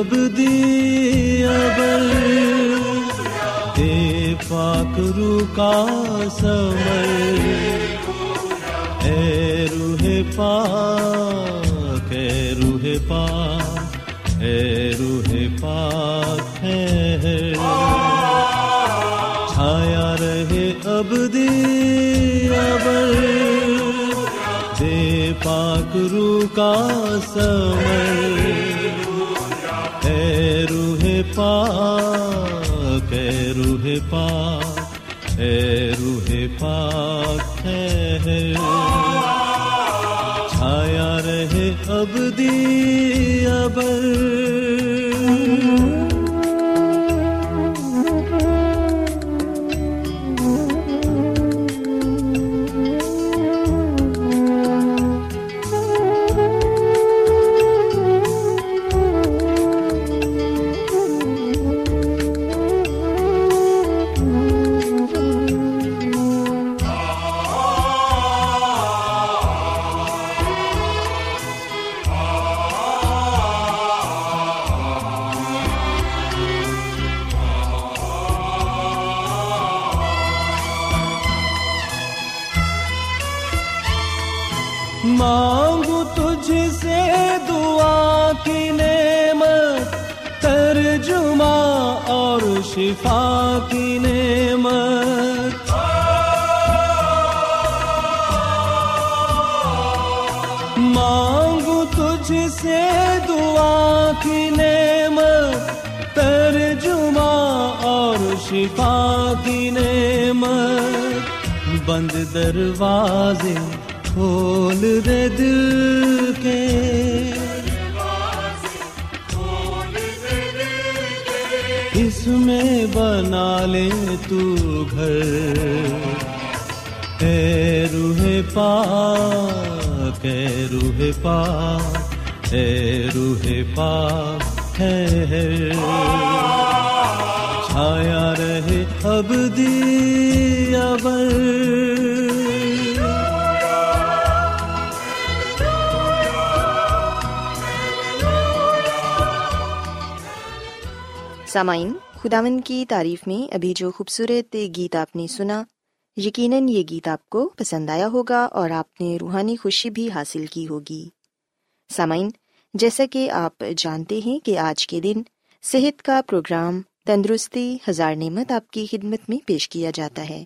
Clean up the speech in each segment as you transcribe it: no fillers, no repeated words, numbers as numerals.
اب دیا بل دے پاک روح کا ثمر، اے روح پاک، اے روح پاک، اے روح پاک ہے، چھایا رہے اب دیا بل دے پاک روح کا ثمر، اے روح پاک، اے روح پاک، اے روح پاک ہے، چھایا رہے ابدی ابد۔ مانگو تجھ سے دعا کی نعمت، ترجمہ اور شفا کی نعمت، مانگو تجھ سے دعا کی نعمت، ترجمہ اور شفا کی نعمت، بند دروازے کھول دے دل کے، اس میں بنا لے تو گھر، اے روح پاک، اے روح پاک، اے روح پاک ہے، چھایا رہے ابدی ابد۔ سامعین، خداوند کی تعریف میں ابھی جو خوبصورت گیت آپ نے سنا، یقیناً یہ گیت آپ کو پسند آیا ہوگا اور آپ نے روحانی خوشی بھی حاصل کی ہوگی۔ سامعین، جیسا کہ آپ جانتے ہیں کہ آج کے دن صحت کا پروگرام تندرستی ہزار نعمت آپ کی خدمت میں پیش کیا جاتا ہے،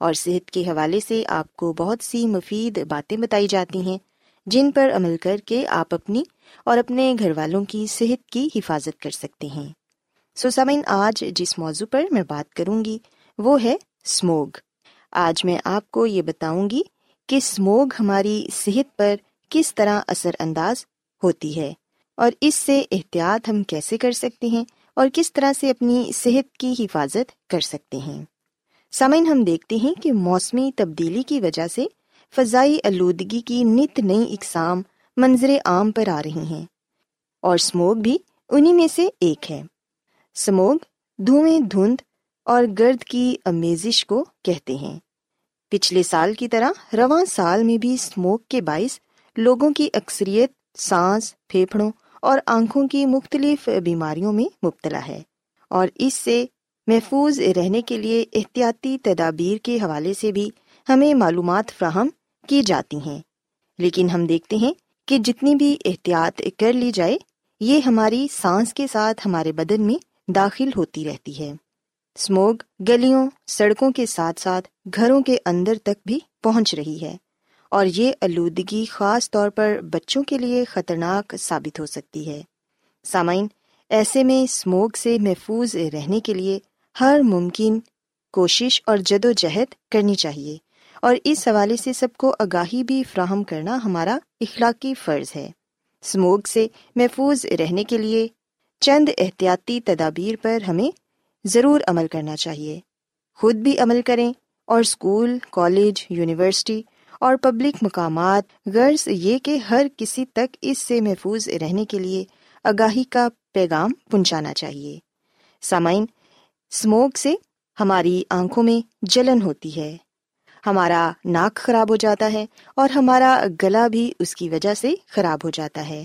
اور صحت کے حوالے سے آپ کو بہت سی مفید باتیں بتائی جاتی ہیں جن پر عمل کر کے آپ اپنی اور اپنے گھر والوں کی صحت کی حفاظت کر سکتے ہیں۔ سامعین، آج جس موضوع پر میں بات کروں گی وہ ہے سموگ۔ آج میں آپ کو یہ بتاؤں گی کہ سموگ ہماری صحت پر کس طرح اثر انداز ہوتی ہے اور اس سے احتیاط ہم کیسے کر سکتے ہیں اور کس طرح سے اپنی صحت کی حفاظت کر سکتے ہیں۔ سامعین، ہم دیکھتے ہیں کہ موسمی تبدیلی کی وجہ سے فضائی آلودگی کی نت نئی اقسام منظر عام پر آ رہی ہیں اور سموگ بھی انہی میں سے ایک ہے۔ سموگ دھویں، دھند اور گرد کی آمیزش کو کہتے ہیں۔ پچھلے سال کی طرح رواں سال میں بھی سموگ کے باعث لوگوں کی اکثریت سانس، پھیپھڑوں اور آنکھوں کی مختلف بیماریوں میں مبتلا ہے، اور اس سے محفوظ رہنے کے لیے احتیاطی تدابیر کے حوالے سے بھی ہمیں معلومات فراہم کی جاتی ہیں، لیکن ہم دیکھتے ہیں کہ جتنی بھی احتیاط کر لی جائے یہ ہماری سانس کے ساتھ ہمارے بدن میں داخل ہوتی رہتی ہے۔ سموگ گلیوں، سڑکوں کے ساتھ ساتھ گھروں کے اندر تک بھی پہنچ رہی ہے، اور یہ آلودگی خاص طور پر بچوں کے لیے خطرناک ثابت ہو سکتی ہے۔ سامعین، ایسے میں سموگ سے محفوظ رہنے کے لیے ہر ممکن کوشش اور جدوجہد کرنی چاہیے، اور اس حوالے سے سب کو آگاہی بھی فراہم کرنا ہمارا اخلاقی فرض ہے۔ سموگ سے محفوظ رہنے کے لیے چند احتیاطی تدابیر پر ہمیں ضرور عمل کرنا چاہیے۔ خود بھی عمل کریں اور اسکول، کالج، یونیورسٹی اور پبلک مقامات، غرض یہ کہ ہر کسی تک اس سے محفوظ رہنے کے لیے آگاہی کا پیغام پہنچانا چاہیے۔ سامعین، سموگ سے ہماری آنکھوں میں جلن ہوتی ہے، ہمارا ناک خراب ہو جاتا ہے اور ہمارا گلا بھی اس کی وجہ سے خراب ہو جاتا ہے۔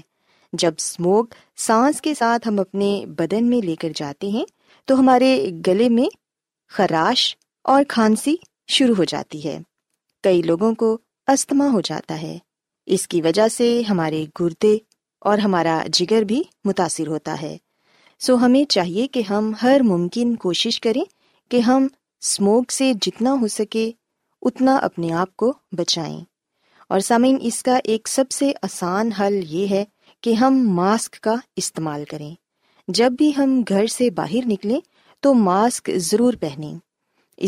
جب سموگ سانس کے ساتھ ہم اپنے بدن میں لے کر جاتے ہیں تو ہمارے گلے میں خراش اور کھانسی شروع ہو جاتی ہے۔ کئی لوگوں کو استھما ہو جاتا ہے، اس کی وجہ سے ہمارے گردے اور ہمارا جگر بھی متاثر ہوتا ہے۔ ہمیں چاہیے کہ ہم ہر ممکن کوشش کریں کہ ہم سموگ سے جتنا ہو سکے اتنا اپنے آپ کو بچائیں۔ اور سامعین، اس کا ایک سب سے آسان حل یہ ہے کہ ہم ماسک کا استعمال کریں۔ جب بھی ہم گھر سے باہر نکلیں تو ماسک ضرور پہنیں۔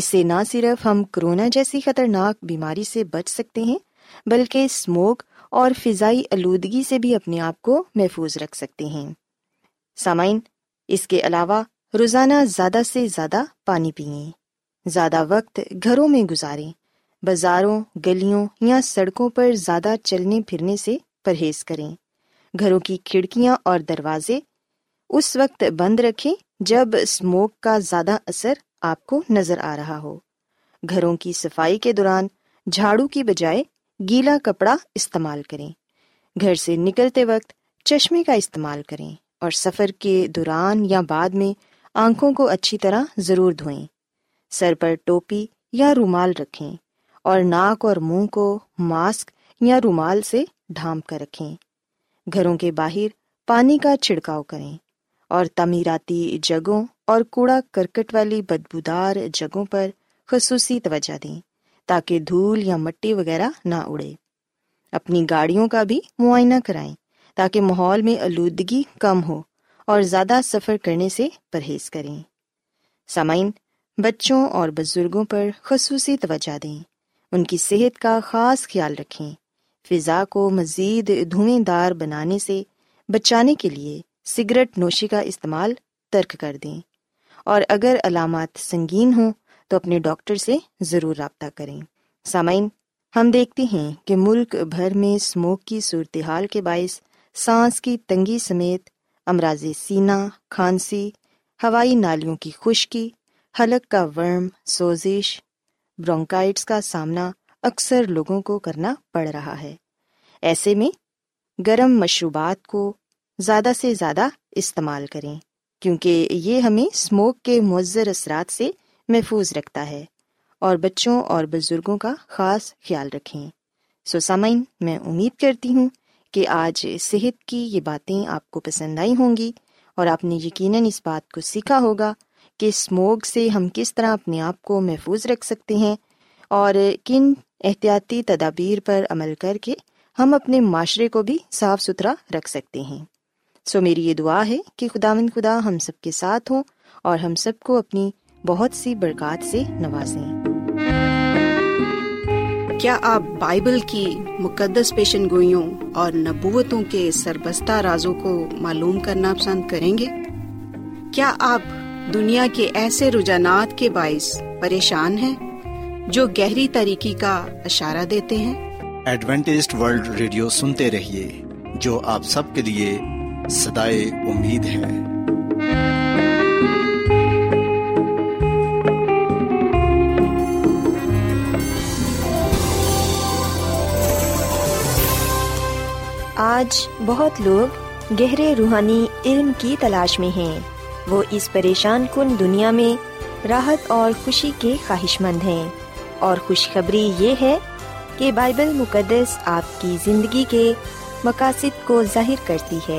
اس سے نہ صرف ہم کرونا جیسی خطرناک بیماری سے بچ سکتے ہیں بلکہ سموگ اور فضائی آلودگی سے بھی اپنے آپ کو محفوظ رکھ سکتے ہیں۔ سامعین، اس کے علاوہ روزانہ زیادہ سے زیادہ پانی پئیں، زیادہ وقت گھروں میں گزاریں، بازاروں، گلیوں یا سڑکوں پر زیادہ چلنے پھرنے سے پرہیز کریں، گھروں کی کھڑکیاں اور دروازے اس وقت بند رکھیں جب سموگ کا زیادہ اثر آپ کو نظر آ رہا ہو۔ گھروں کی صفائی کے دوران جھاڑو کی بجائے گیلا کپڑا استعمال کریں، گھر سے نکلتے وقت چشمے کا استعمال کریں، اور سفر کے دوران یا بعد میں آنکھوں کو اچھی طرح ضرور دھوئیں، سر پر ٹوپی یا رومال رکھیں اور ناک اور منہ کو ماسک یا رومال سے ڈھانپ کر رکھیں۔ گھروں کے باہر پانی کا چھڑکاؤ کریں اور تعمیراتی جگہوں اور کوڑا کرکٹ والی بدبودار جگہوں پر خصوصی توجہ دیں تاکہ دھول یا مٹی وغیرہ نہ اڑے۔ اپنی گاڑیوں کا بھی معائنہ کرائیں تاکہ ماحول میں آلودگی کم ہو، اور زیادہ سفر کرنے سے پرہیز کریں۔ سامعین، بچوں اور بزرگوں پر خصوصی توجہ دیں، ان کی صحت کا خاص خیال رکھیں۔ فضا کو مزید دھویں دار بنانے سے بچانے کے لیے سگریٹ نوشی کا استعمال ترک کر دیں، اور اگر علامات سنگین ہوں تو اپنے ڈاکٹر سے ضرور رابطہ کریں۔ سامعین، ہم دیکھتے ہیں کہ ملک بھر میں سموگ کی صورتحال کے باعث سانس کی تنگی سمیت امراض سینہ، کھانسی، ہوائی نالیوں کی خشکی، حلق کا ورم، سوزش، برونکائٹس کا سامنا اکثر لوگوں کو کرنا پڑ رہا ہے۔ ایسے میں گرم مشروبات کو زیادہ سے زیادہ استعمال کریں کیونکہ یہ ہمیں سموگ کے مضر اثرات سے محفوظ رکھتا ہے، اور بچوں اور بزرگوں کا خاص خیال رکھیں۔ سامعین، میں امید کرتی ہوں کہ آج صحت کی یہ باتیں آپ کو پسند آئی ہوں گی، اور آپ نے یقیناً اس بات کو سیکھا ہوگا کہ سموگ سے ہم کس طرح اپنے آپ کو محفوظ رکھ سکتے ہیں اور کن احتیاطی تدابیر پر عمل کر کے ہم اپنے معاشرے کو بھی صاف ستھرا رکھ سکتے ہیں۔ سو میری یہ دعا ہے کہ خداوند خدا ہم سب کے ساتھ ہوں اور ہم سب کو اپنی بہت سی برکات سے نوازیں۔ کیا آپ بائبل کی مقدس پیشن گوئیوں اور نبوتوں کے سربستہ رازوں کو معلوم کرنا پسند کریں گے؟ کیا آپ دنیا کے ایسے رجحانات کے باعث پریشان ہیں جو گہری تاریکی کا اشارہ دیتے ہیں؟ ایڈوینٹسٹ ورلڈ ریڈیو سنتے رہیے، جو آپ سب کے لیے صدائے امید ہے۔ آج بہت لوگ گہرے روحانی علم کی تلاش میں ہیں، وہ اس پریشان کن دنیا میں راحت اور خوشی کے خواہش مند ہیں، اور خوشخبری یہ ہے کہ بائبل مقدس آپ کی زندگی کے مقاصد کو ظاہر کرتی ہے۔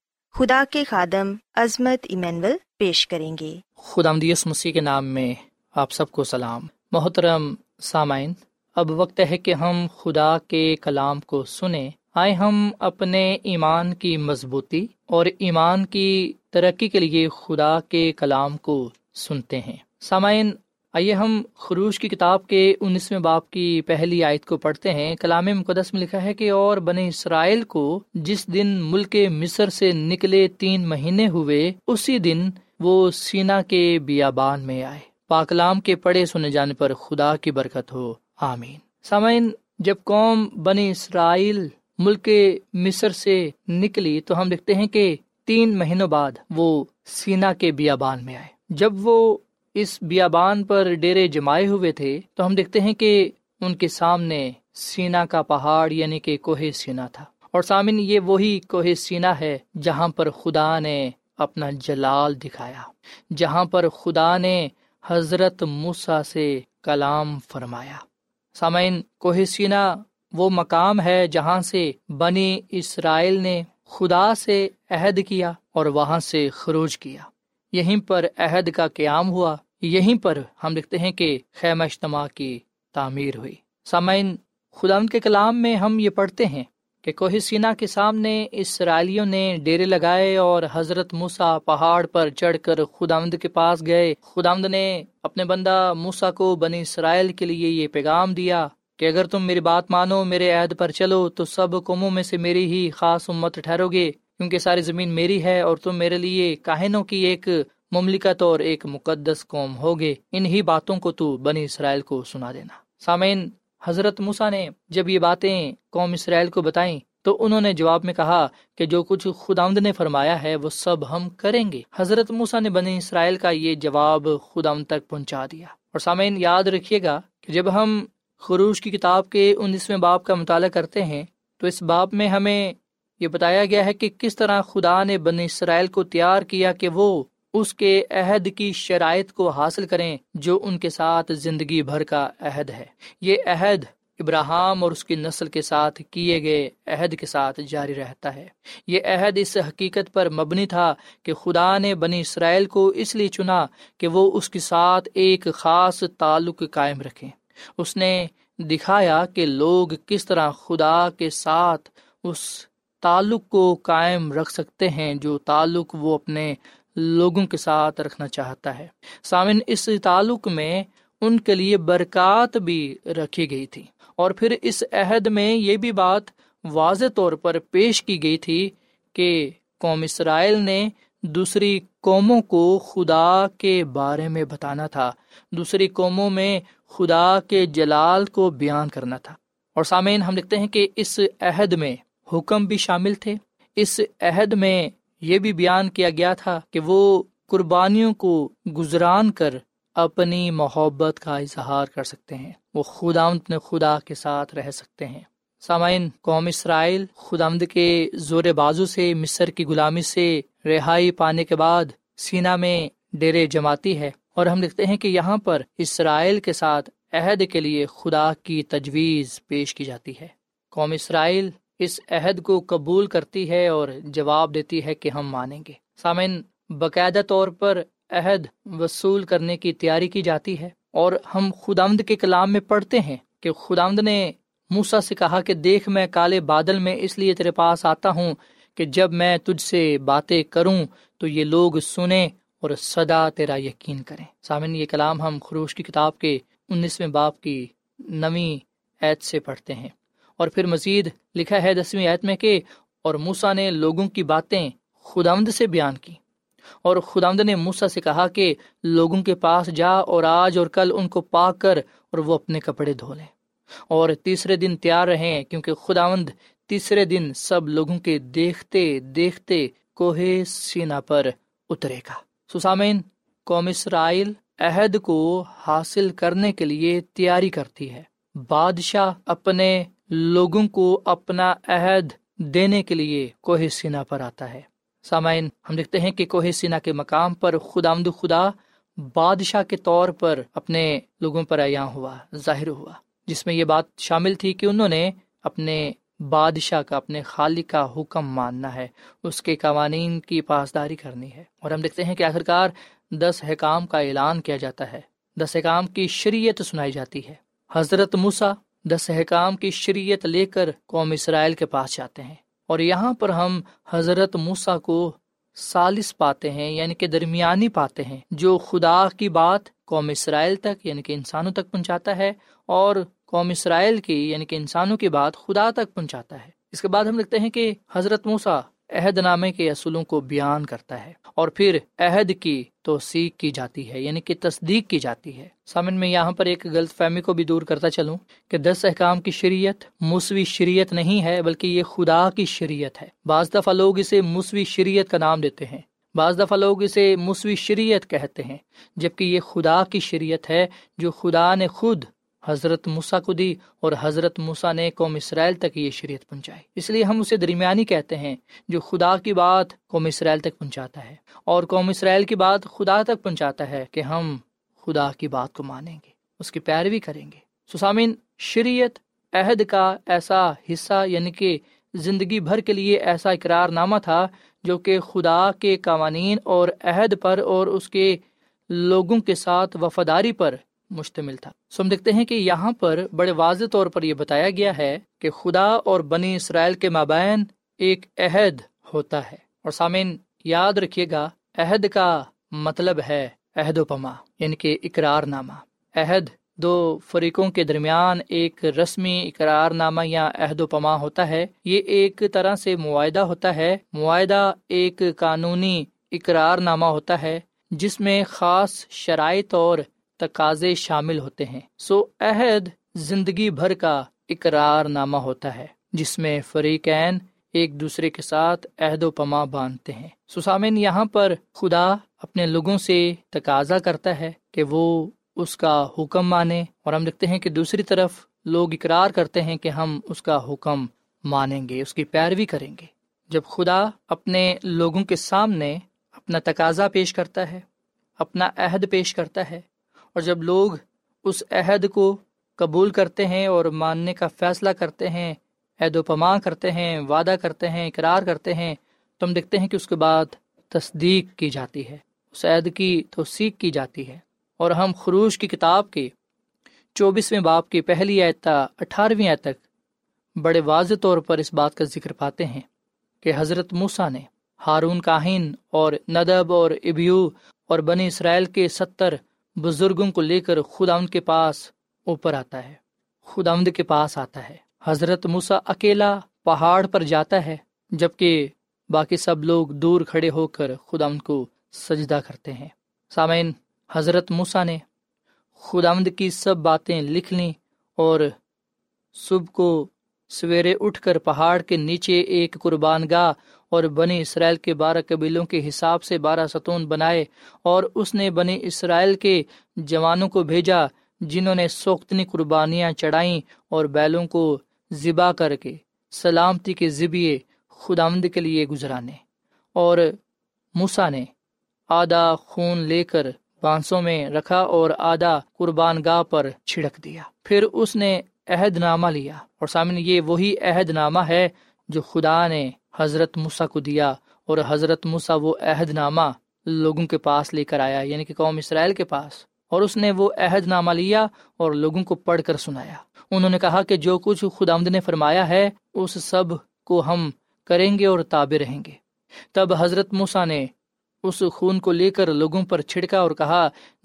خدا کے خادم عظمت ایمینول پیش کریں گے۔ خداوند یسوع مسیح کے نام میں آپ سب کو سلام۔ محترم سامعین، اب وقت ہے کہ ہم خدا کے کلام کو سنیں۔ آئے ہم اپنے ایمان کی مضبوطی اور ایمان کی ترقی کے لیے خدا کے کلام کو سنتے ہیں۔ سامعین، آئیے ہم خروج کی کتاب کے 19 باب کی پہلی آیت کو پڑھتے ہیں۔ کلام مقدس میں لکھا ہے کہ اور بنی اسرائیل کو جس دن ملک مصر سے نکلے 3 مہینے ہوئے، اسی دن وہ سینا کے بیابان میں آئے۔ پاک کلام کے پڑھے سنے جانے پر خدا کی برکت ہو، آمین۔ سامعین، جب قوم بنی اسرائیل ملک مصر سے نکلی تو ہم دیکھتے ہیں کہ 3 مہینوں بعد وہ سینا کے بیابان میں آئے۔ جب وہ اس بیابان پر ڈیرے جمائے ہوئے تھے تو ہم دیکھتے ہیں کہ ان کے سامنے سینا کا پہاڑ یعنی کہ کوہ سینا تھا، اور سامعین یہ وہی کوہ سینا ہے جہاں پر خدا نے اپنا جلال دکھایا، جہاں پر خدا نے حضرت موسیٰ سے کلام فرمایا۔ سامعین، کوہ سینا وہ مقام ہے جہاں سے بنی اسرائیل نے خدا سے عہد کیا اور وہاں سے خروج کیا۔ یہیں پر عہد کا قیام ہوا، یہیں پر ہم دیکھتے ہیں کہ خیمہ اجتماع کی تعمیر ہوئی۔ سامعین، خداوند کے کلام میں ہم یہ پڑھتے ہیں کہ کوہ سینا کے سامنے اسرائیلیوں نے ڈیرے لگائے اور حضرت موسیٰ پہاڑ پر چڑھ کر خداوند کے پاس گئے۔ خداوند نے اپنے بندہ موسیٰ کو بنی اسرائیل کے لیے یہ پیغام دیا کہ اگر تم میری بات مانو، میرے عہد پر چلو، تو سب قوموں میں سے میری ہی خاص امت ٹھہرو گے، کیونکہ ساری زمین میری ہے، اور تم میرے لیے کاہنوں کی ایک مملکت اور ایک مقدس قوم ہوگے۔ انہی باتوں کو تو بنی اسرائیل کو سنا دینا۔ سامعین، حضرت موسیٰ نے جب یہ باتیں قوم اسرائیل کو بتائیں تو انہوں نے جواب میں کہا کہ جو کچھ خداوند نے فرمایا ہے وہ سب ہم کریں گے۔ حضرت موسیٰ نے بنی اسرائیل کا یہ جواب خداوند تک پہنچا دیا۔ اور سامعین، یاد رکھیے گا کہ جب ہم خروج کی کتاب کے 19 باب کا مطالعہ کرتے ہیں تو اس باب میں ہمیں یہ بتایا گیا ہے کہ کس طرح خدا نے بنی اسرائیل کو تیار کیا کہ وہ اس کے عہد کی شرائط کو حاصل کریں جو ان کے ساتھ زندگی بھر کا عہد ہے۔ یہ عہد ابراہیم اور اس کی نسل کے ساتھ کیے گئے عہد کے ساتھ جاری رہتا ہے۔ یہ عہد اس حقیقت پر مبنی تھا کہ خدا نے بنی اسرائیل کو اس لیے چنا کہ وہ اس کے ساتھ ایک خاص تعلق قائم رکھیں۔ اس نے دکھایا کہ لوگ کس طرح خدا کے ساتھ اس تعلق کو قائم رکھ سکتے ہیں جو تعلق وہ اپنے لوگوں کے ساتھ رکھنا چاہتا ہے۔ سامعین، اس تعلق میں ان کے لیے برکات بھی رکھی گئی تھی، اور پھر اس عہد میں یہ بھی بات واضح طور پر پیش کی گئی تھی کہ قوم اسرائیل نے دوسری قوموں کو خدا کے بارے میں بتانا تھا، دوسری قوموں میں خدا کے جلال کو بیان کرنا تھا۔ اور سامعین، ہم لکھتے ہیں کہ اس عہد میں حکم بھی شامل تھے۔ اس عہد میں یہ بھی بیان کیا گیا تھا کہ وہ قربانیوں کو گزران کر اپنی محبت کا اظہار کر سکتے ہیں، وہ خداوند نے خدا کے ساتھ رہ سکتے ہیں۔ سامعین، قوم اسرائیل خداوند کے زور بازو سے مصر کی غلامی سے رہائی پانے کے بعد سینا میں ڈیرے جماتی ہے، اور ہم لکھتے ہیں کہ یہاں پر اسرائیل کے ساتھ عہد کے لیے خدا کی تجویز پیش کی جاتی ہے۔ قوم اسرائیل اس عہد کو قبول کرتی ہے اور جواب دیتی ہے کہ ہم مانیں گے۔ سامعین، باقاعدہ طور پر عہد وصول کرنے کی تیاری کی جاتی ہے، اور ہم خداوند کے کلام میں پڑھتے ہیں کہ خداوند نے موسیٰ سے کہا کہ دیکھ، میں کالے بادل میں اس لیے تیرے پاس آتا ہوں کہ جب میں تجھ سے باتیں کروں تو یہ لوگ سنیں اور سدا تیرا یقین کریں۔ سامعین، یہ کلام ہم خروج کی کتاب کے 19 باب کی 9 آیت سے پڑھتے ہیں، اور پھر مزید لکھا ہے 10 آیت میں کہ اور موسیٰ نے لوگوں کی باتیں خداوند سے بیان کی، اور خداوند نے موسیٰ سے کہا کہ لوگوں کے پاس جا اور آج اور کل ان کو پاک کر اور وہ اپنے کپڑے دھو لیں اور تیسرے دن تیار رہیں، کیونکہ خداوند تیسرے دن سب لوگوں کے دیکھتے دیکھتے کوہ سینا پر اترے گا۔ سو سامعین، قوم اسرائیل عہد کو حاصل کرنے کے لیے تیاری کرتی ہے۔ بادشاہ اپنے لوگوں کو اپنا عہد دینے کے لیے کوہ سینا پر آتا ہے۔ سامعین، ہم دیکھتے ہیں کہ کوہ سینا کے مقام پر خداوند خدا بادشاہ کے طور پر اپنے لوگوں پر عیاں ہوا، ظاہر ہوا، جس میں یہ بات شامل تھی کہ انہوں نے اپنے بادشاہ کا، اپنے خالق کا حکم ماننا ہے، اس کے قوانین کی پاسداری کرنی ہے۔ اور ہم دیکھتے ہیں کہ آخرکار 10 احکام کا اعلان کیا جاتا ہے، 10 احکام کی شریعت سنائی جاتی ہے۔ حضرت موسیٰ 10 احکام کی شریعت لے کر قوم اسرائیل کے پاس جاتے ہیں، اور یہاں پر ہم حضرت موسیٰ کو ثالث پاتے ہیں، یعنی کہ درمیانی پاتے ہیں، جو خدا کی بات قوم اسرائیل تک یعنی کہ انسانوں تک پہنچاتا ہے، اور قوم اسرائیل کی یعنی کہ انسانوں کی بات خدا تک پہنچاتا ہے۔ اس کے بعد ہم لکھتے ہیں کہ حضرت موسیٰ عہد نامے کے اصولوں کو بیان کرتا ہے، اور پھر عہد کی توثیق کی جاتی ہے، یعنی کہ تصدیق کی جاتی ہے۔ سامن، میں یہاں پر ایک غلط فہمی کو بھی دور کرتا چلوں کہ 10 احکام کی شریعت موسوی شریعت نہیں ہے، بلکہ یہ خدا کی شریعت ہے۔ بعض دفعہ لوگ اسے موسوی شریعت کا نام دیتے ہیں، بعض دفعہ لوگ اسے موسوی شریعت کہتے ہیں، جبکہ یہ خدا کی شریعت ہے جو خدا نے خود حضرت موسیٰ کو دی، اور حضرت موسیٰ نے قوم اسرائیل تک یہ شریعت پہنچائی، اس لیے ہم اسے درمیانی کہتے ہیں، جو خدا کی بات قوم اسرائیل تک پہنچاتا ہے اور قوم اسرائیل کی بات خدا تک پہنچاتا ہے کہ ہم خدا کی بات کو مانیں گے، اس کی پیروی کریں گے۔ سامعین، شریعت عہد کا ایسا حصہ یعنی کہ زندگی بھر کے لیے ایسا اقرار نامہ تھا جو کہ خدا کے قوانین اور عہد پر اور اس کے لوگوں کے ساتھ وفاداری پر مشتمل تھا۔ سو ہم دیکھتے ہیں کہ یہاں پر بڑے واضح طور پر یہ بتایا گیا ہے کہ خدا اور بنی اسرائیل کے مابین ایک عہد ہوتا ہے۔ اور سامعین، یاد رکھیے گا، عہد کا مطلب ہے عہد و پیما، یعنی کہ اقرار نامہ۔ عہد دو فریقوں کے درمیان ایک رسمی اقرار نامہ یا عہد و پیما ہوتا ہے۔ یہ ایک طرح سے معاہدہ ہوتا ہے۔ معاہدہ ایک قانونی اقرار نامہ ہوتا ہے جس میں خاص شرائط اور تقاضے شامل ہوتے ہیں۔ سو عہد زندگی بھر کا اقرار نامہ ہوتا ہے جس میں فریقین ایک دوسرے کے ساتھ عہد و پیما باندھتے ہیں۔ سو سامعین، یہاں پر خدا اپنے لوگوں سے تقاضا کرتا ہے کہ وہ اس کا حکم مانیں، اور ہم دیکھتے ہیں کہ دوسری طرف لوگ اقرار کرتے ہیں کہ ہم اس کا حکم مانیں گے، اس کی پیروی کریں گے۔ جب خدا اپنے لوگوں کے سامنے اپنا تقاضا پیش کرتا ہے، اپنا عہد پیش کرتا ہے، اور جب لوگ اس عہد کو قبول کرتے ہیں اور ماننے کا فیصلہ کرتے ہیں، عہد و پیما کرتے ہیں، وعدہ کرتے ہیں، اقرار کرتے ہیں، تو ہم دیکھتے ہیں کہ اس کے بعد تصدیق کی جاتی ہے، اس عہد کی توثیق کی جاتی ہے۔ اور ہم خروج کی کتاب کے 24 باب کی پہلی آیت تا 18 آیت تک بڑے واضح طور پر اس بات کا ذکر پاتے ہیں کہ حضرت موسیٰ نے ہارون کاہن اور ندب اور ابیو اور بنی اسرائیل کے 70 بزرگوں کو لے کر خداوند کے پاس اوپر آتا ہے، خداوند کے پاس آتا ہے۔ حضرت موسیٰ اکیلا پہاڑ پر جاتا ہے، جبکہ باقی سب لوگ دور کھڑے ہو کر خداوند کو سجدہ کرتے ہیں۔ سامعین، حضرت موسیٰ نے خداوند کی سب باتیں لکھ لیں اور صبح کو سویرے اٹھ کر پہاڑ کے نیچے ایک قربان گاہ اور بنی اسرائیل کے 12 قبیلوں کے حساب سے 12 ستون بنائے، اور اس نے بنی اسرائیل کے جوانوں کو بھیجا جنہوں نے سوختنی قربانیاں چڑھائیں اور بیلوں کو ذبح کر کے سلامتی کے ذبیحے خداوند کے لیے گزرانے، اور موسیٰ نے آدھا خون لے کر بانسوں میں رکھا اور آدھا قربان گاہ پر چھڑک دیا۔ پھر اس نے عہد نامہ لیا، اور سامنے یہ وہی عہد نامہ ہے جو خدا نے حضرت موسیٰ کو دیا، اور حضرت موسیٰ وہ عہد نامہ لوگوں کے پاس لے کر آیا، یعنی کہ قوم اسرائیل کے پاس، اور اس نے وہ عہد نامہ لیا اور لوگوں کو پڑھ کر سنایا۔ انہوں نے کہا کہ جو کچھ خداوند نے فرمایا ہے اس سب کو ہم کریں گے اور تابع رہیں گے۔ تب حضرت موسیٰ نے اس خون کو لے کر لوگوں پر چھڑکا اور کہا،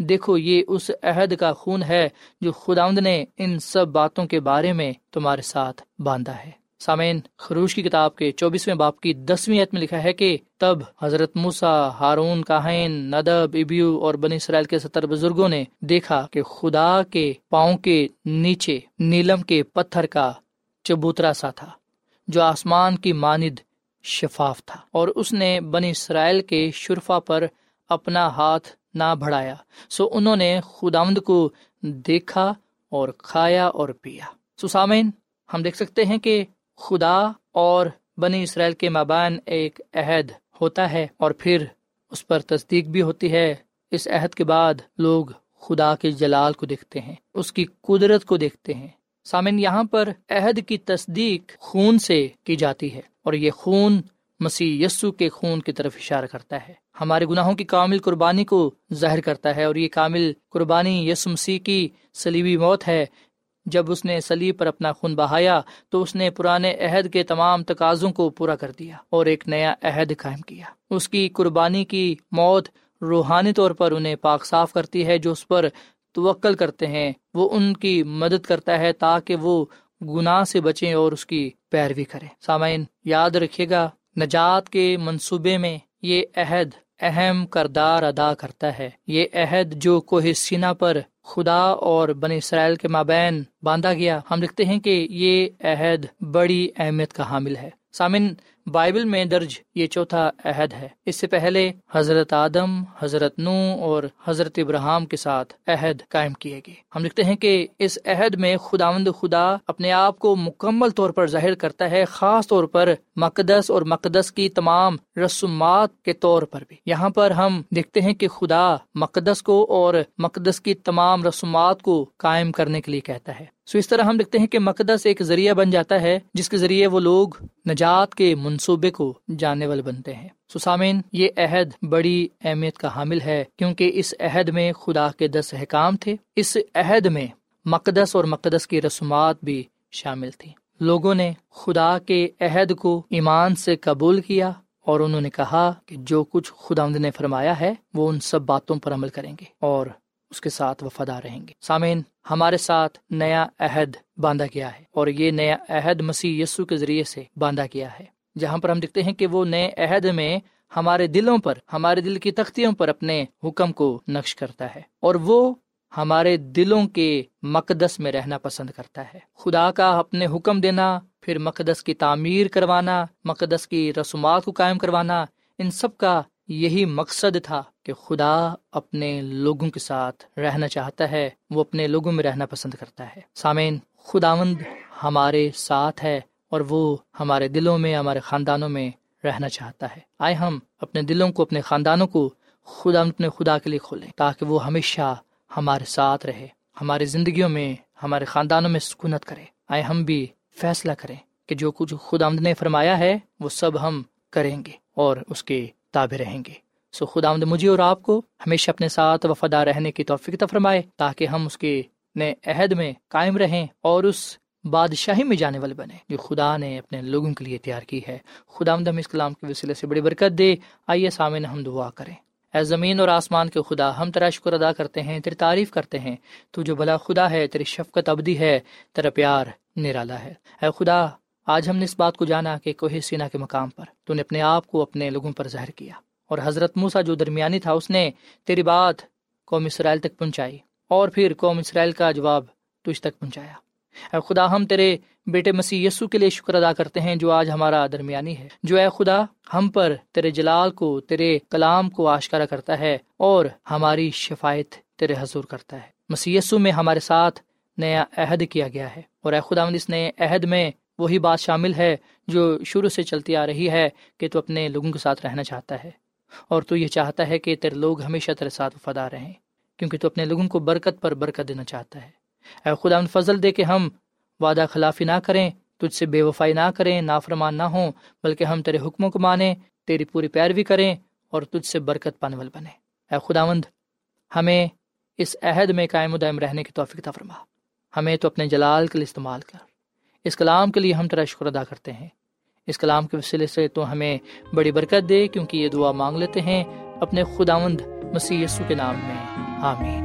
دیکھو یہ اس عہد کا خون ہے جو خداوند نے ان سب باتوں کے بارے میں تمہارے ساتھ باندھا ہے۔ سامعین، خروج کی کتاب کے 24ویں باب کی 10ویں آیت میں لکھا ہے کہ تب حضرت موسیٰ، ہارون، کاہن، ندب، ابیو اور بنی اسرائیل کے 70 بزرگوں نے دیکھا کہ خدا کے پاؤں کے نیچے نیلم کے پتھر کا چبوترا سا تھا جو آسمان کی ماند شفاف تھا، اور اس نے بنی اسرائیل کے شرفا پر اپنا ہاتھ نہ بڑھایا، سو انہوں نے خداوند کو دیکھا اور کھایا اور پیا۔ سو سامعین، ہم دیکھ سکتے ہیں کہ خدا اور بنی اسرائیل کے مابین ایک عہد ہوتا ہے، اور پھر اس پر تصدیق بھی ہوتی ہے۔ اس عہد کے بعد لوگ خدا کے جلال کو دیکھتے ہیں، اس کی قدرت کو دیکھتے ہیں۔ سامعین، یہاں پر عہد کی تصدیق خون سے کی جاتی ہے، اور یہ خون مسیح یسو کے خون کی طرف اشارہ کرتا ہے، ہمارے گناہوں کی کامل قربانی کو ظاہر کرتا ہے، اور یہ کامل قربانی یسوع مسیح کی صلیبی موت ہے۔ جب اس نے صلیب پر اپنا خون بہایا تو اس نے پرانے عہد کے تمام تقاضوں کو پورا کر دیا اور ایک نیا عہد قائم کیا۔ اس کی قربانی کی موت روحانی طور پر انہیں پاک صاف کرتی ہے جو اس پر توکل کرتے ہیں، وہ ان کی مدد کرتا ہے تاکہ وہ گناہ سے بچیں اور اس کی پیروی کریں۔ سامعین، یاد رکھیے گا، نجات کے منصوبے میں یہ عہد اہم کردار ادا کرتا ہے۔ یہ عہد جو کوہ سینا پر خدا اور بنی اسرائیل کے مابین باندھا گیا، ہم دیکھتے ہیں کہ یہ عہد بڑی اہمیت کا حامل ہے۔ سامعین، بائبل میں درج یہ چوتھا عہد ہے۔ اس سے پہلے حضرت آدم، حضرت نوح اور حضرت ابراہیم کے ساتھ عہد قائم کیے گئے۔ ہم دیکھتے ہیں کہ اس عہد میں خداوند خدا اپنے آپ کو مکمل طور پر ظاہر کرتا ہے، خاص طور پر مقدس اور مقدس کی تمام رسومات کے طور پر بھی۔ یہاں پر ہم دیکھتے ہیں کہ خدا مقدس کو اور مقدس کی تمام رسومات کو قائم کرنے کے لیے کہتا ہے۔ سو اس طرح ہم دیکھتے ہیں کہ مقدس ایک ذریعہ بن جاتا ہے جس کے ذریعے وہ لوگ نجات کے منصوبے کو جاننے والے بنتے ہیں۔ سو سامعین، یہ عہد بڑی اہمیت کا حامل ہے کیونکہ اس عہد میں خدا کے 10 احکام تھے۔ اس عہد میں مقدس اور مقدس کی رسومات بھی شامل تھیں۔ لوگوں نے خدا کے عہد کو ایمان سے قبول کیا، اور انہوں نے کہا کہ جو کچھ خداوند نے فرمایا ہے وہ ان سب باتوں پر عمل کریں گے اور اس کے ساتھ وفادار رہیں گے۔ سامعین، ہمارے ساتھ نیا عہد باندھا گیا ہے، اور یہ نیا عہد مسیح یسو کے ذریعے سے باندھا گیا ہے، جہاں پر ہم دیکھتے ہیں کہ وہ نئے عہد میں ہمارے دلوں پر، ہمارے دل کی تختیوں پر اپنے حکم کو نقش کرتا ہے، اور وہ ہمارے دلوں کے مقدس میں رہنا پسند کرتا ہے۔ خدا کا اپنے حکم دینا، پھر مقدس کی تعمیر کروانا، مقدس کی رسومات کو قائم کروانا، ان سب کا یہی مقصد تھا کہ خدا اپنے لوگوں کے ساتھ رہنا چاہتا ہے، وہ اپنے لوگوں میں رہنا پسند کرتا ہے۔ سامعین، خداوند ہمارے ساتھ ہے، اور وہ ہمارے دلوں میں، ہمارے خاندانوں میں رہنا چاہتا ہے۔ آئے ہم اپنے دلوں کو، اپنے خاندانوں کو خداوند، اپنے خدا کے لیے کھولیں تاکہ وہ ہمیشہ ہمارے ساتھ رہے، ہماری زندگیوں میں، ہمارے خاندانوں میں سکونت کرے۔ آئے ہم بھی فیصلہ کریں کہ جو کچھ خداوند نے فرمایا ہے وہ سب ہم کریں گے اور اس کے تابع رہیں گے۔ سو خداوند مجھے اور آپ کو ہمیشہ اپنے ساتھ وفادار رہنے کی توفیق عطا فرمائے تاکہ ہم اس کے نئے عہد میں قائم رہیں اور اس بادشاہی میں جانے والے بنے جو خدا نے اپنے لوگوں کے لیے تیار کی ہے۔ خداوند ہم اس کلام کے وسیلے سے بڑی برکت دے۔ آئیے سامعین، ہم دعا کریں۔ اے زمین اور آسمان کے خدا، ہم تیرا شکر ادا کرتے ہیں، تیری تعریف کرتے ہیں، تو جو بھلا خدا ہے، تیری شفقت ابدی ہے، تیرا پیار نرالا ہے۔ اے خدا، آج ہم نے اس بات کو جانا کہ کوہ سینا کے مقام پر تو نے اپنے آپ کو اپنے لوگوں پر ظاہر کیا، اور حضرت موسیٰ جو درمیانی تھا اس نے تیری بات قوم اسرائیل تک پہنچائی، اور پھر قوم اسرائیل کا جواب تجھ تک پہنچایا۔ اے خدا، ہم تیرے بیٹے مسیح یسوع کے لیے شکر ادا کرتے ہیں جو آج ہمارا درمیانی ہے، جو اے خدا ہم پر تیرے جلال کو، تیرے کلام کو آشکارا کرتا ہے اور ہماری شفایت تیرے حضور کرتا ہے۔ مسیح یسوع میں ہمارے ساتھ نیا عہد کیا گیا ہے، اور اے خداوند اس نئے عہد میں وہی بات شامل ہے جو شروع سے چلتی آ رہی ہے کہ تو اپنے لوگوں کے ساتھ رہنا چاہتا ہے، اور تو یہ چاہتا ہے کہ تیرے لوگ ہمیشہ تیرے ساتھ وفادار رہیں، کیونکہ تو اپنے لوگوں کو برکت پر برکت دینا چاہتا ہے۔ اے خداوند فضل دے کہ ہم وعدہ خلافی نہ کریں، تجھ سے بے وفائی نہ کریں، نافرمان نہ ہوں، بلکہ ہم تیرے حکموں کو مانیں، تیری پوری پیروی کریں اور تجھ سے برکت پانے والے بنیں۔ اے خداوند ہمیں اس عہد میں قائم و دائم رہنے کی توفیق عطا فرما، ہمیں تو اپنے جلال کے لیے استعمال کر۔ اس کلام کے لیے ہم تیرا شکر ادا کرتے ہیں، اس کلام کے وسیلے سے تو ہمیں بڑی برکت دے، کیونکہ یہ دعا مانگ لیتے ہیں اپنے خداوند مسیح یسوع کے نام میں، آمین۔